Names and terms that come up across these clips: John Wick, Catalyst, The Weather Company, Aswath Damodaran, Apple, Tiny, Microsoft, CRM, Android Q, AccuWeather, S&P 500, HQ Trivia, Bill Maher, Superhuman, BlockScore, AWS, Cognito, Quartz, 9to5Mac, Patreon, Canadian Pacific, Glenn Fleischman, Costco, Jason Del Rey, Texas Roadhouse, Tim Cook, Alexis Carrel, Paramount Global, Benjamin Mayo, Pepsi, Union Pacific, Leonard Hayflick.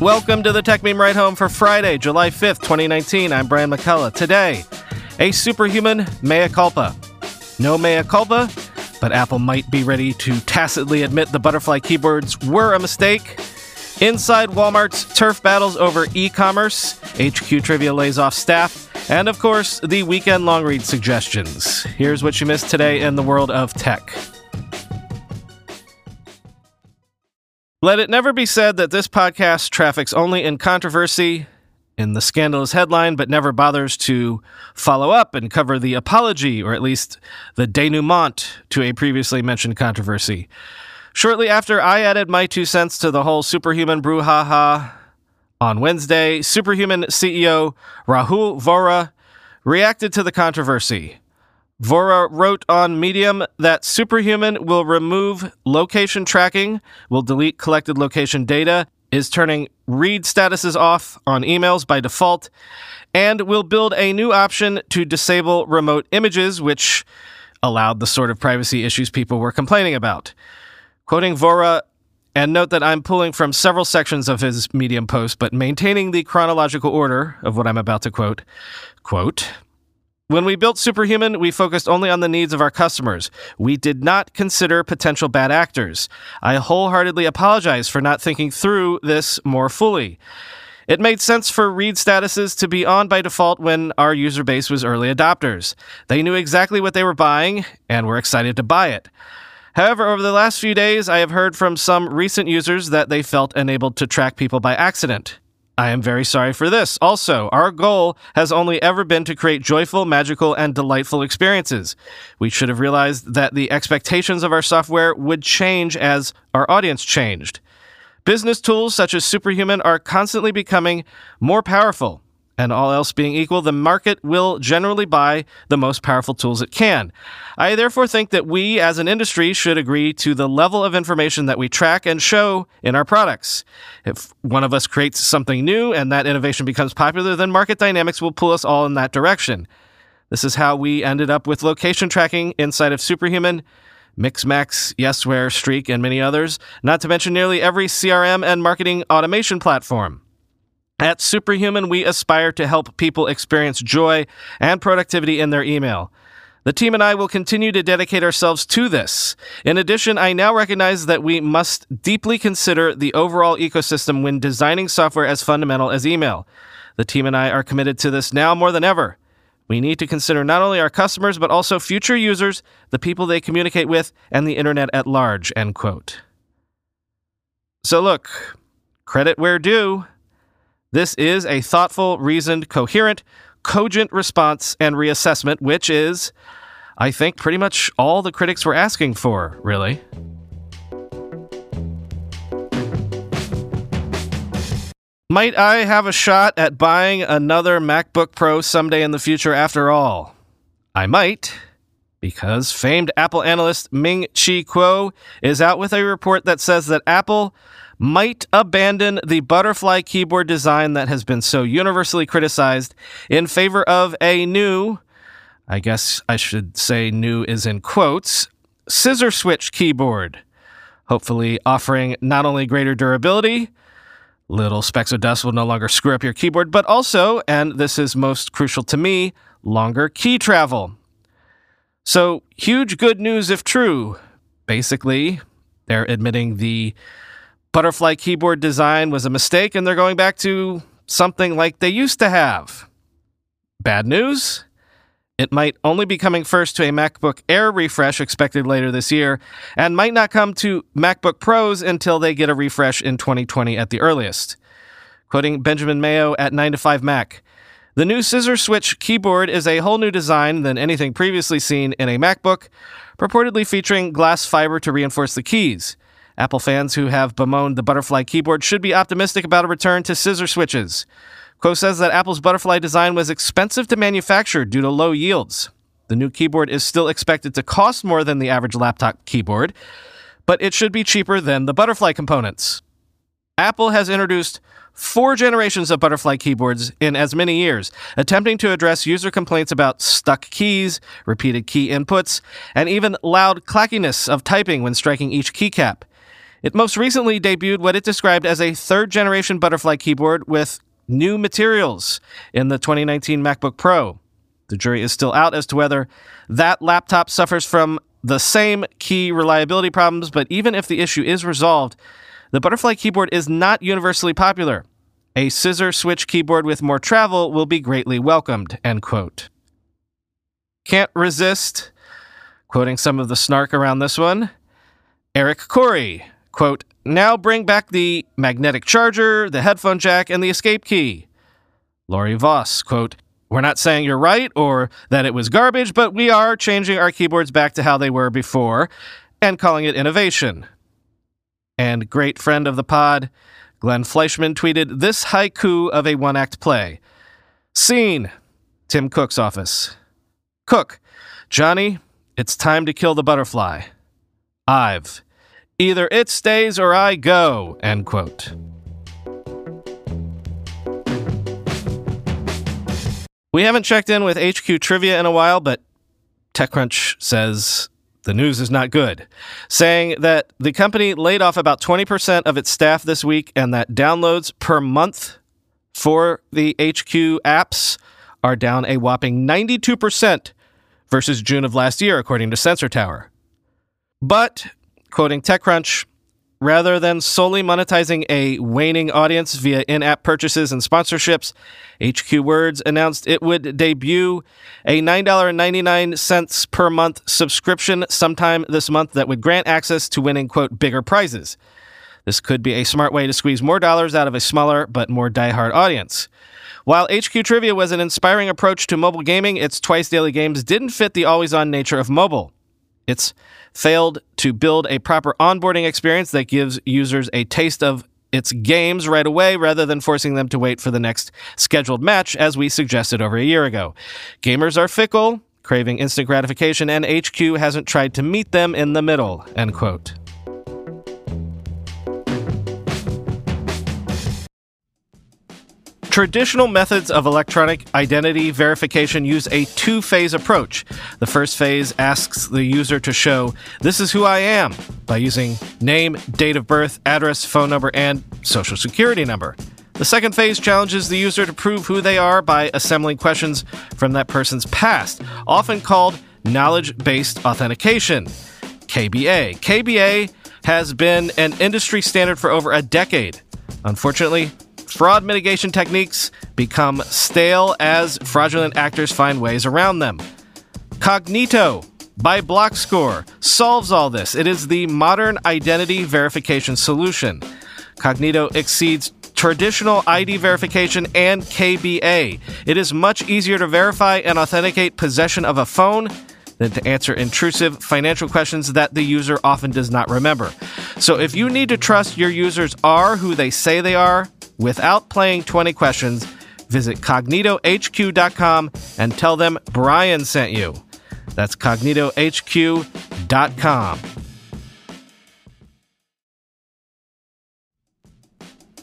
Welcome to the Tech Meme Ride Home for Friday, July 5th, 2019. I'm Brian McCullough. Today, a superhuman mea culpa. No mea culpa, but Apple might be ready to tacitly admit the butterfly keyboards were a mistake. Inside Walmart's turf battles over e-commerce, HQ Trivia lays off staff, and of course, the weekend long read suggestions. Here's what you missed today in the world of tech. Let it never be said that this podcast traffics only in controversy, in the scandalous headline, but never bothers to follow up and cover the apology, or at least the denouement to a previously mentioned controversy. Shortly after I added my 2 cents to the whole superhuman brouhaha on Wednesday, Superhuman CEO Rahul Vora reacted to the controversy. Vora wrote on Medium that Superhuman will remove location tracking, will delete collected location data, is turning read statuses off on emails by default, and will build a new option to disable remote images, which allowed the sort of privacy issues people were complaining about. Quoting Vora, and note that I'm pulling from several sections of his Medium post, but maintaining the chronological order of what I'm about to quote, "When we built Superhuman, we focused only on the needs of our customers. We did not consider potential bad actors. I wholeheartedly apologize for not thinking through this more fully. It made sense for read statuses to be on by default when our user base was early adopters. They knew exactly what they were buying and were excited to buy it. However, over the last few days, I have heard from some recent users that they felt enabled to track people by accident. I am very sorry for this. Also, our goal has only ever been to create joyful, magical, and delightful experiences. We should have realized that the expectations of our software would change as our audience changed. Business tools such as Superhuman are constantly becoming more powerful, and all else being equal, the market will generally buy the most powerful tools it can. I therefore think that we, as an industry, should agree to the level of information that we track and show in our products. If one of us creates something new and that innovation becomes popular, then market dynamics will pull us all in that direction. This is how we ended up with location tracking inside of Superhuman, MixMax, Yesware, Streak, and many others, not to mention nearly every CRM and marketing automation platform. At Superhuman, we aspire to help people experience joy and productivity in their email. The team and I will continue to dedicate ourselves to this. In addition, I now recognize that we must deeply consider the overall ecosystem when designing software as fundamental as email. The team and I are committed to this now more than ever. We need to consider not only our customers, but also future users, the people they communicate with, and the internet at large," end quote. So look, credit where due. This is a thoughtful, reasoned, coherent, cogent response and reassessment, which is, I think, pretty much all the critics were asking for, really. Might I have a shot at buying another MacBook Pro someday in the future after all? I might, because famed Apple analyst Ming-Chi Kuo is out with a report that says that Apple might abandon the butterfly keyboard design that has been so universally criticized in favor of a new, I guess I should say new is in quotes, scissor switch keyboard, hopefully offering not only greater durability, little specks of dust will no longer screw up your keyboard, but also, and this is most crucial to me, longer key travel. So huge good news if true. Basically, they're admitting the butterfly keyboard design was a mistake, and they're going back to something like they used to have. Bad news? It might only be coming first to a MacBook Air refresh expected later this year, and might not come to MacBook Pros until they get a refresh in 2020 at the earliest. Quoting Benjamin Mayo at 9to5Mac, "The new scissor switch keyboard is a whole new design than anything previously seen in a MacBook, purportedly featuring glass fiber to reinforce the keys. Apple fans who have bemoaned the butterfly keyboard should be optimistic about a return to scissor switches." Kuo says that Apple's butterfly design was expensive to manufacture due to low yields. The new keyboard is still expected to cost more than the average laptop keyboard, but it should be cheaper than the butterfly components. Apple has introduced 4 generations of butterfly keyboards in as many years, attempting to address user complaints about stuck keys, repeated key inputs, and even loud clackiness of typing when striking each keycap. It most recently debuted what it described as a third-generation butterfly keyboard with new materials in the 2019 MacBook Pro. The jury is still out as to whether that laptop suffers from the same key reliability problems, but even if the issue is resolved, the butterfly keyboard is not universally popular. A scissor switch keyboard with more travel will be greatly welcomed, end quote. Can't resist quoting some of the snark around this one. Eric Corey, quote, "Now bring back the magnetic charger, the headphone jack, and the escape key." Laurie Voss, quote, "We're not saying you're right or that it was garbage, but we are changing our keyboards back to how they were before and calling it innovation." And great friend of the pod, Glenn Fleischman, tweeted this haiku of a one-act play. Scene, Tim Cook's office. Cook, Johnny, it's time to kill the butterfly. Ive, either it stays or I go, end quote. We haven't checked in with HQ Trivia in a while, but TechCrunch says the news is not good, saying that the company laid off about 20% of its staff this week and that downloads per month for the HQ apps are down a whopping 92% versus June of last year, according to Sensor Tower. But, quoting TechCrunch, rather than solely monetizing a waning audience via in-app purchases and sponsorships, HQ Words announced it would debut a $9.99 per month subscription sometime this month that would grant access to winning, quote, bigger prizes. This could be a smart way to squeeze more dollars out of a smaller but more diehard audience. While HQ Trivia was an inspiring approach to mobile gaming, its twice-daily games didn't fit the always-on nature of mobile. It's failed to build a proper onboarding experience that gives users a taste of its games right away rather than forcing them to wait for the next scheduled match, as we suggested over a year ago. Gamers are fickle, craving instant gratification, and HQ hasn't tried to meet them in the middle, end quote. Traditional methods of electronic identity verification use a two-phase approach. The first phase asks the user to show, "This is who I am," by using name, date of birth, address, phone number, and social security number. The second phase challenges the user to prove who they are by assembling questions from that person's past, often called knowledge-based authentication, KBA. KBA has been an industry standard for over a decade. Unfortunately, fraud mitigation techniques become stale as fraudulent actors find ways around them. Cognito by BlockScore solves all this. It is the modern identity verification solution. Cognito exceeds traditional ID verification and KBA. It is much easier to verify and authenticate possession of a phone than to answer intrusive financial questions that the user often does not remember. So if you need to trust your users are who they say they are, without playing 20 questions, visit CognitoHQ.com and tell them Brian sent you. That's CognitoHQ.com.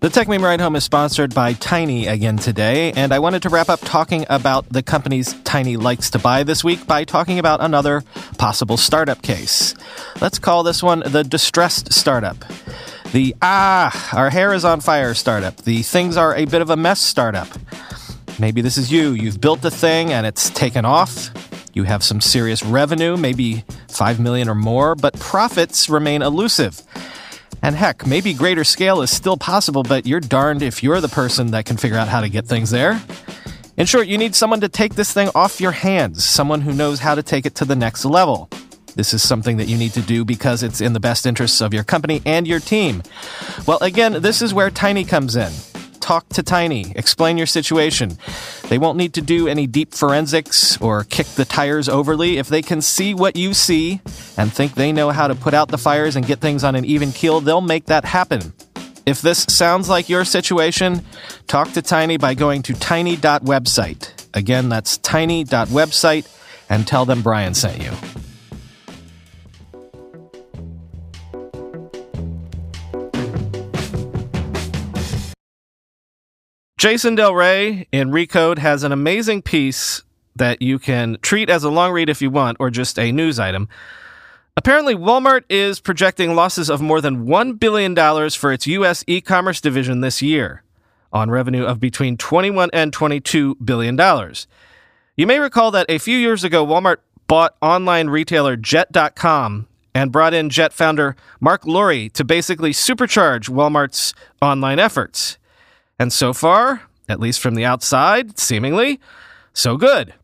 The Tech Meme Ride Home is sponsored by Tiny again today, and I wanted to wrap up talking about the companies Tiny likes to buy this week by talking about another possible startup case. Let's call this one the distressed startup. The our hair is on fire startup. The things are a bit of a mess startup. Maybe this is you. You've built a thing and it's taken off. You have some serious revenue, maybe $5 million or more, but profits remain elusive. And heck, maybe greater scale is still possible, but you're darned if you're the person that can figure out how to get things there. In short, you need someone to take this thing off your hands, someone who knows how to take it to the next level. This is something that you need to do because it's in the best interests of your company and your team. Well, again, this is where Tiny comes in. Talk to Tiny. Explain your situation. They won't need to do any deep forensics or kick the tires overly. If they can see what you see and think they know how to put out the fires and get things on an even keel, they'll make that happen. If this sounds like your situation, talk to Tiny by going to tiny.website. Again, that's tiny.website, and tell them Brian sent you. Jason Del Rey in Recode has an amazing piece that you can treat as a long read if you want, or just a news item, Apparently, Walmart is projecting losses of more than $1 billion for its U.S. e-commerce division this year, on revenue of between $21 and $22 billion. You may recall that a few years ago, Walmart bought online retailer Jet.com and brought in Jet founder Marc Lore to basically supercharge Walmart's online efforts. And so far, at least from the outside, seemingly, so good.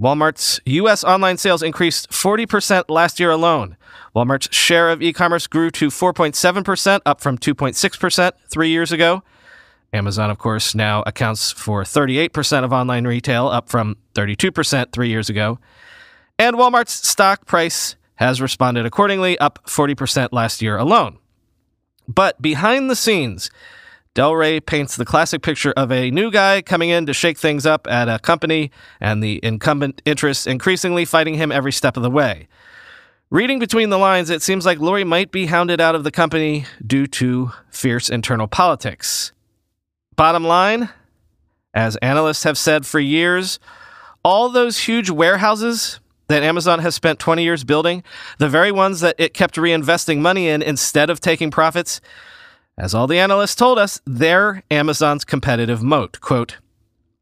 Walmart's U.S. online sales increased 40% last year alone. Walmart's share of e-commerce grew to 4.7%, up from 2.6% 3 years ago. Amazon, of course, now accounts for 38% of online retail, up from 32% 3 years ago. And Walmart's stock price has responded accordingly, up 40% last year alone. But behind the scenes, Del Rey paints the classic picture of a new guy coming in to shake things up at a company and the incumbent interests increasingly fighting him every step of the way. Reading between the lines, it seems like Lore might be hounded out of the company due to fierce internal politics. Bottom line, as analysts have said for years, all those huge warehouses that Amazon has spent 20 years building, the very ones that it kept reinvesting money in instead of taking profits, as all the analysts told us, they're Amazon's competitive moat. Quote,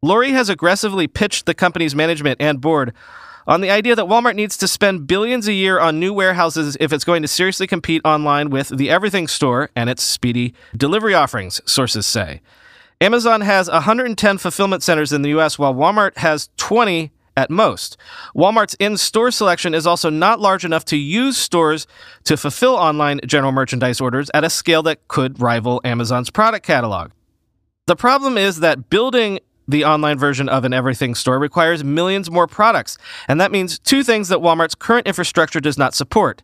Lore has aggressively pitched the company's management and board on the idea that Walmart needs to spend billions a year on new warehouses if it's going to seriously compete online with the Everything Store and its speedy delivery offerings, sources say. Amazon has 110 fulfillment centers in the U.S., while Walmart has 20 at most. Walmart's in-store selection is also not large enough to use stores to fulfill online general merchandise orders at a scale that could rival Amazon's product catalog. The problem is that building the online version of an everything store requires millions more products, and that means two things that Walmart's current infrastructure does not support: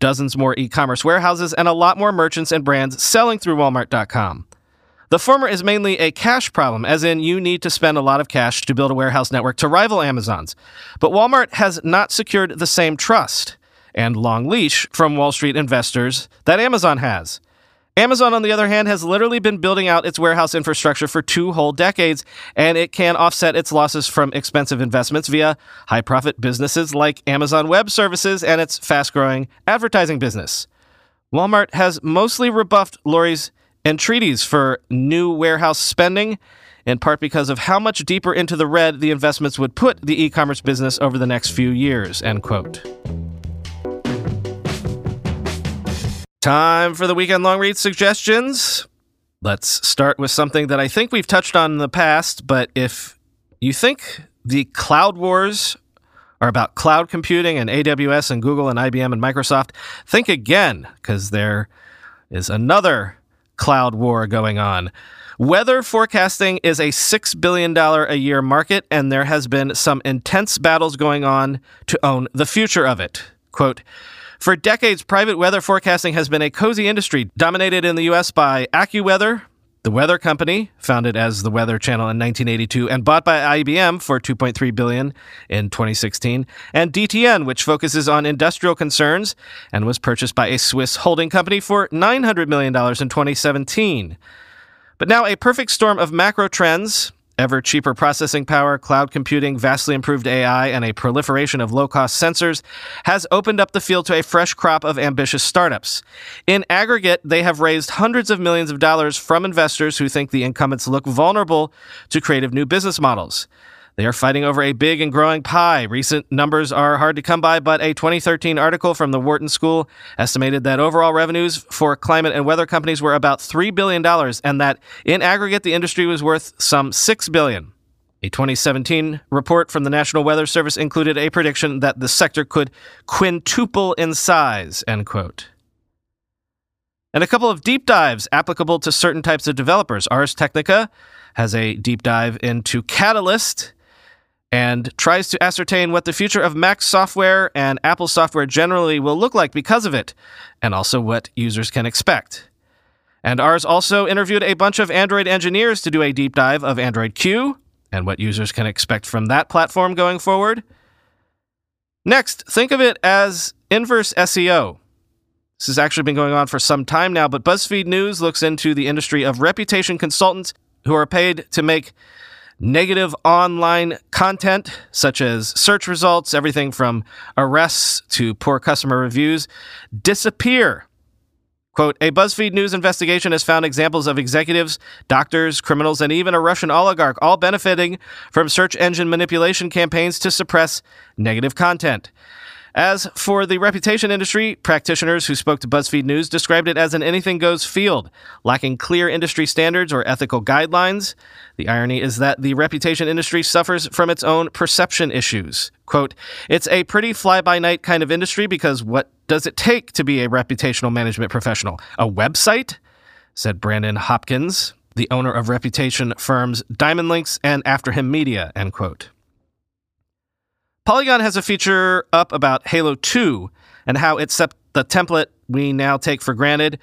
dozens more e-commerce warehouses and a lot more merchants and brands selling through Walmart.com. The former is mainly a cash problem, as in you need to spend a lot of cash to build a warehouse network to rival Amazon's. But Walmart has not secured the same trust and long leash from Wall Street investors that Amazon has. Amazon, on the other hand, has literally been building out its warehouse infrastructure for 2 whole decades, and it can offset its losses from expensive investments via high-profit businesses like Amazon Web Services and its fast-growing advertising business. Walmart has mostly rebuffed Lore's entreaties for new warehouse spending, in part because of how much deeper into the red the investments would put the e-commerce business over the next few years, end quote. Time for the weekend long read suggestions. Let's start with something that I think we've touched on in the past, but if you think the cloud wars are about cloud computing and AWS and Google and IBM and Microsoft, think again, because there is another cloud war going on. Weather forecasting is a $6 billion a year market, and there has been some intense battles going on to own the future of it. Quote, for decades, private weather forecasting has been a cozy industry dominated in the U.S. by AccuWeather, The Weather Company, founded as the Weather Channel in 1982 and bought by IBM for $2.3 billion in 2016, and DTN, which focuses on industrial concerns and was purchased by a Swiss holding company for $900 million in 2017. But now a perfect storm of macro trends, ever cheaper processing power, cloud computing, vastly improved AI, and a proliferation of low-cost sensors has opened up the field to a fresh crop of ambitious startups. In aggregate, they have raised hundreds of millions of dollars from investors who think the incumbents look vulnerable to creative new business models. They are fighting over a big and growing pie. Recent numbers are hard to come by, but a 2013 article from the Wharton School estimated that overall revenues for climate and weather companies were about $3 billion, and that in aggregate, the industry was worth some $6 billion. A 2017 report from the National Weather Service included a prediction that the sector could quintuple in size, end quote. And a couple of deep dives applicable to certain types of developers. Ars Technica has a deep dive into Catalyst and tries to ascertain what the future of Mac software and Apple software generally will look like because of it, and also what users can expect. And ours also interviewed a bunch of Android engineers to do a deep dive of Android Q and what users can expect from that platform going forward. Next, think of it as inverse SEO. This has actually been going on for some time now, but BuzzFeed News looks into the industry of reputation consultants who are paid to make negative online content, such as search results, everything from arrests to poor customer reviews, disappear. Quote, a BuzzFeed News investigation has found examples of executives, doctors, criminals, and even a Russian oligarch all benefiting from search engine manipulation campaigns to suppress negative content. As for the reputation industry, practitioners who spoke to BuzzFeed News described it as an anything-goes field, lacking clear industry standards or ethical guidelines. The irony is that the reputation industry suffers from its own perception issues. Quote, it's a pretty fly-by-night kind of industry because what does it take to be a reputational management professional? A website? Said Brandon Hopkins, the owner of reputation firms Diamond Links and After Him Media, end quote. Polygon has a feature up about Halo 2 and how it's the template we now take for granted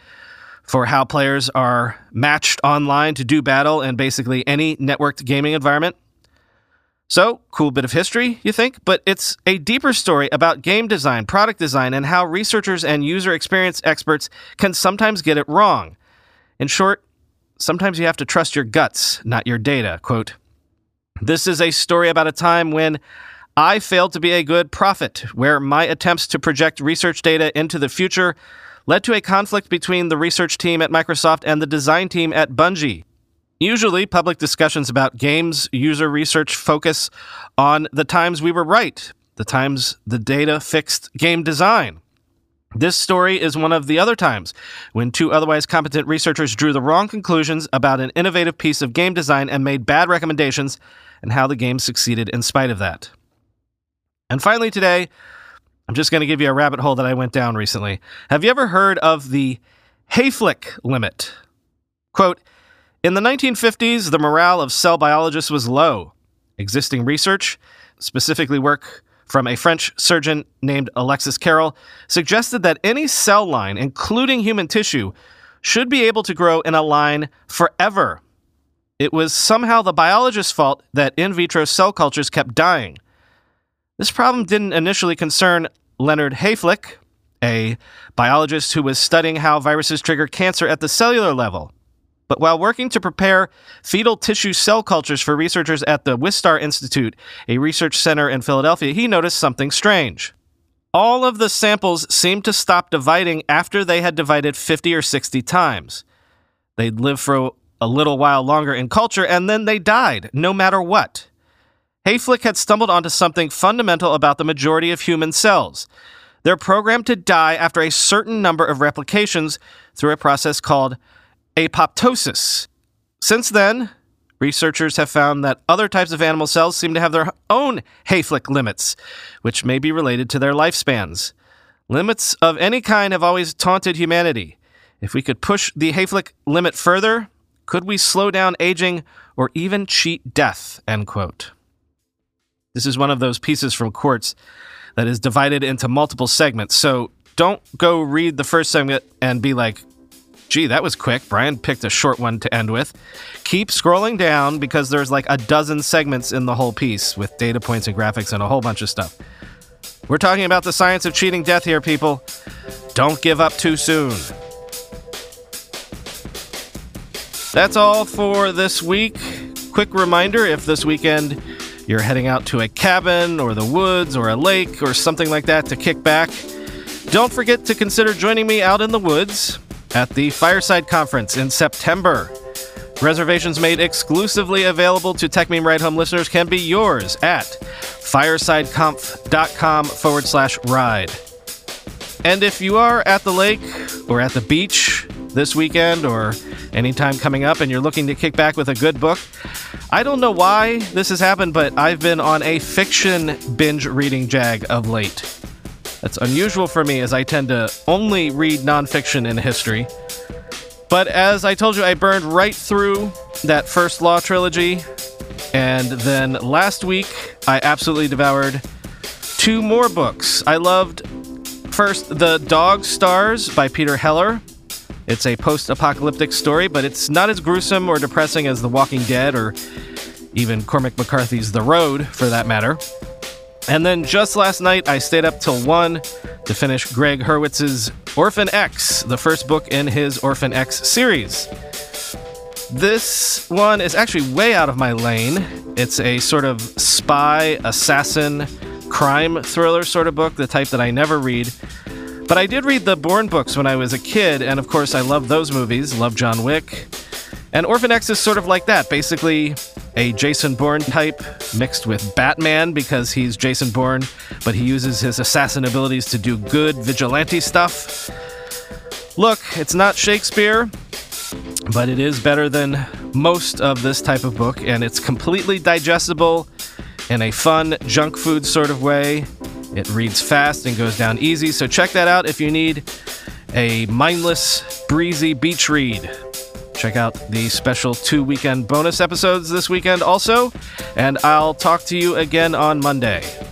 for how players are matched online to do battle in basically any networked gaming environment. So, cool bit of history, you think? But it's a deeper story about game design, product design, and how researchers and user experience experts can sometimes get it wrong. In short, sometimes you have to trust your guts, not your data. Quote, this is a story about a time when I failed to be a good prophet, where my attempts to project research data into the future led to a conflict between the research team at Microsoft and the design team at Bungie. Usually, public discussions about games user research focus on the times we were right, the times the data fixed game design. This story is one of the other times when two otherwise competent researchers drew the wrong conclusions about an innovative piece of game design and made bad recommendations, and how the game succeeded in spite of that. And finally today, I'm just going to give you a rabbit hole that I went down recently. Have you ever heard of the Hayflick limit? Quote, in the 1950s, the morale of cell biologists was low. Existing research, specifically work from a French surgeon named Alexis Carrel, suggested that any cell line, including human tissue, should be able to grow in a line forever. It was somehow the biologist's fault that in vitro cell cultures kept dying. This problem didn't initially concern Leonard Hayflick, a biologist who was studying how viruses trigger cancer at the cellular level. But while working to prepare fetal tissue cell cultures for researchers at the Wistar Institute, a research center in Philadelphia, he noticed something strange. All of the samples seemed to stop dividing after they had divided 50 or 60 times. They'd live for a little while longer in culture, and then they died, no matter what. Hayflick had stumbled onto something fundamental about the majority of human cells. They're programmed to die after a certain number of replications through a process called apoptosis. Since then, researchers have found that other types of animal cells seem to have their own Hayflick limits, which may be related to their lifespans. Limits of any kind have always taunted humanity. If we could push the Hayflick limit further, could we slow down aging or even cheat death? End quote. This is one of those pieces from Quartz that is divided into multiple segments. So don't go read the first segment and be like, gee, that was quick. Brian picked a short one to end with. Keep scrolling down because there's like a dozen segments in the whole piece with data points and graphics and a whole bunch of stuff. We're talking about the science of cheating death here, people. Don't give up too soon. That's all for this week. Quick reminder, if this weekend you're heading out to a cabin or the woods or a lake or something like that to kick back, don't forget to consider joining me out in the woods at the Fireside Conference in September. Reservations made exclusively available to Tech Meme Ride Home listeners can be yours at firesideconf.com/ride. And if you are at the lake or at the beach this weekend or anytime coming up and you're looking to kick back with a good book, I don't know why this has happened, but I've been on a fiction binge reading jag of late. That's unusual for me as I tend to only read nonfiction and history. But as I told you, I burned right through that First Law trilogy. And then last week, I absolutely devoured two more books. I loved first The Dog Stars by Peter Heller. It's a post-apocalyptic story, but it's not as gruesome or depressing as The Walking Dead or even Cormac McCarthy's The Road, for that matter. And then just last night, I stayed up till 1 to finish Greg Hurwitz's Orphan X, the first book in his Orphan X series. This one is actually way out of my lane. It's a sort of spy, assassin, crime thriller sort of book, the type that I never read. But I did read the Bourne books when I was a kid, and of course I love those movies, love John Wick. And Orphan X is sort of like that, basically a Jason Bourne type mixed with Batman because he's Jason Bourne, but he uses his assassin abilities to do good vigilante stuff. Look, it's not Shakespeare, but it is better than most of this type of book, and it's completely digestible in a fun junk food sort of way. It reads fast and goes down easy, so check that out if you need a mindless, breezy beach read. Check out the special 2 weekend bonus episodes this weekend also, and I'll talk to you again on Monday.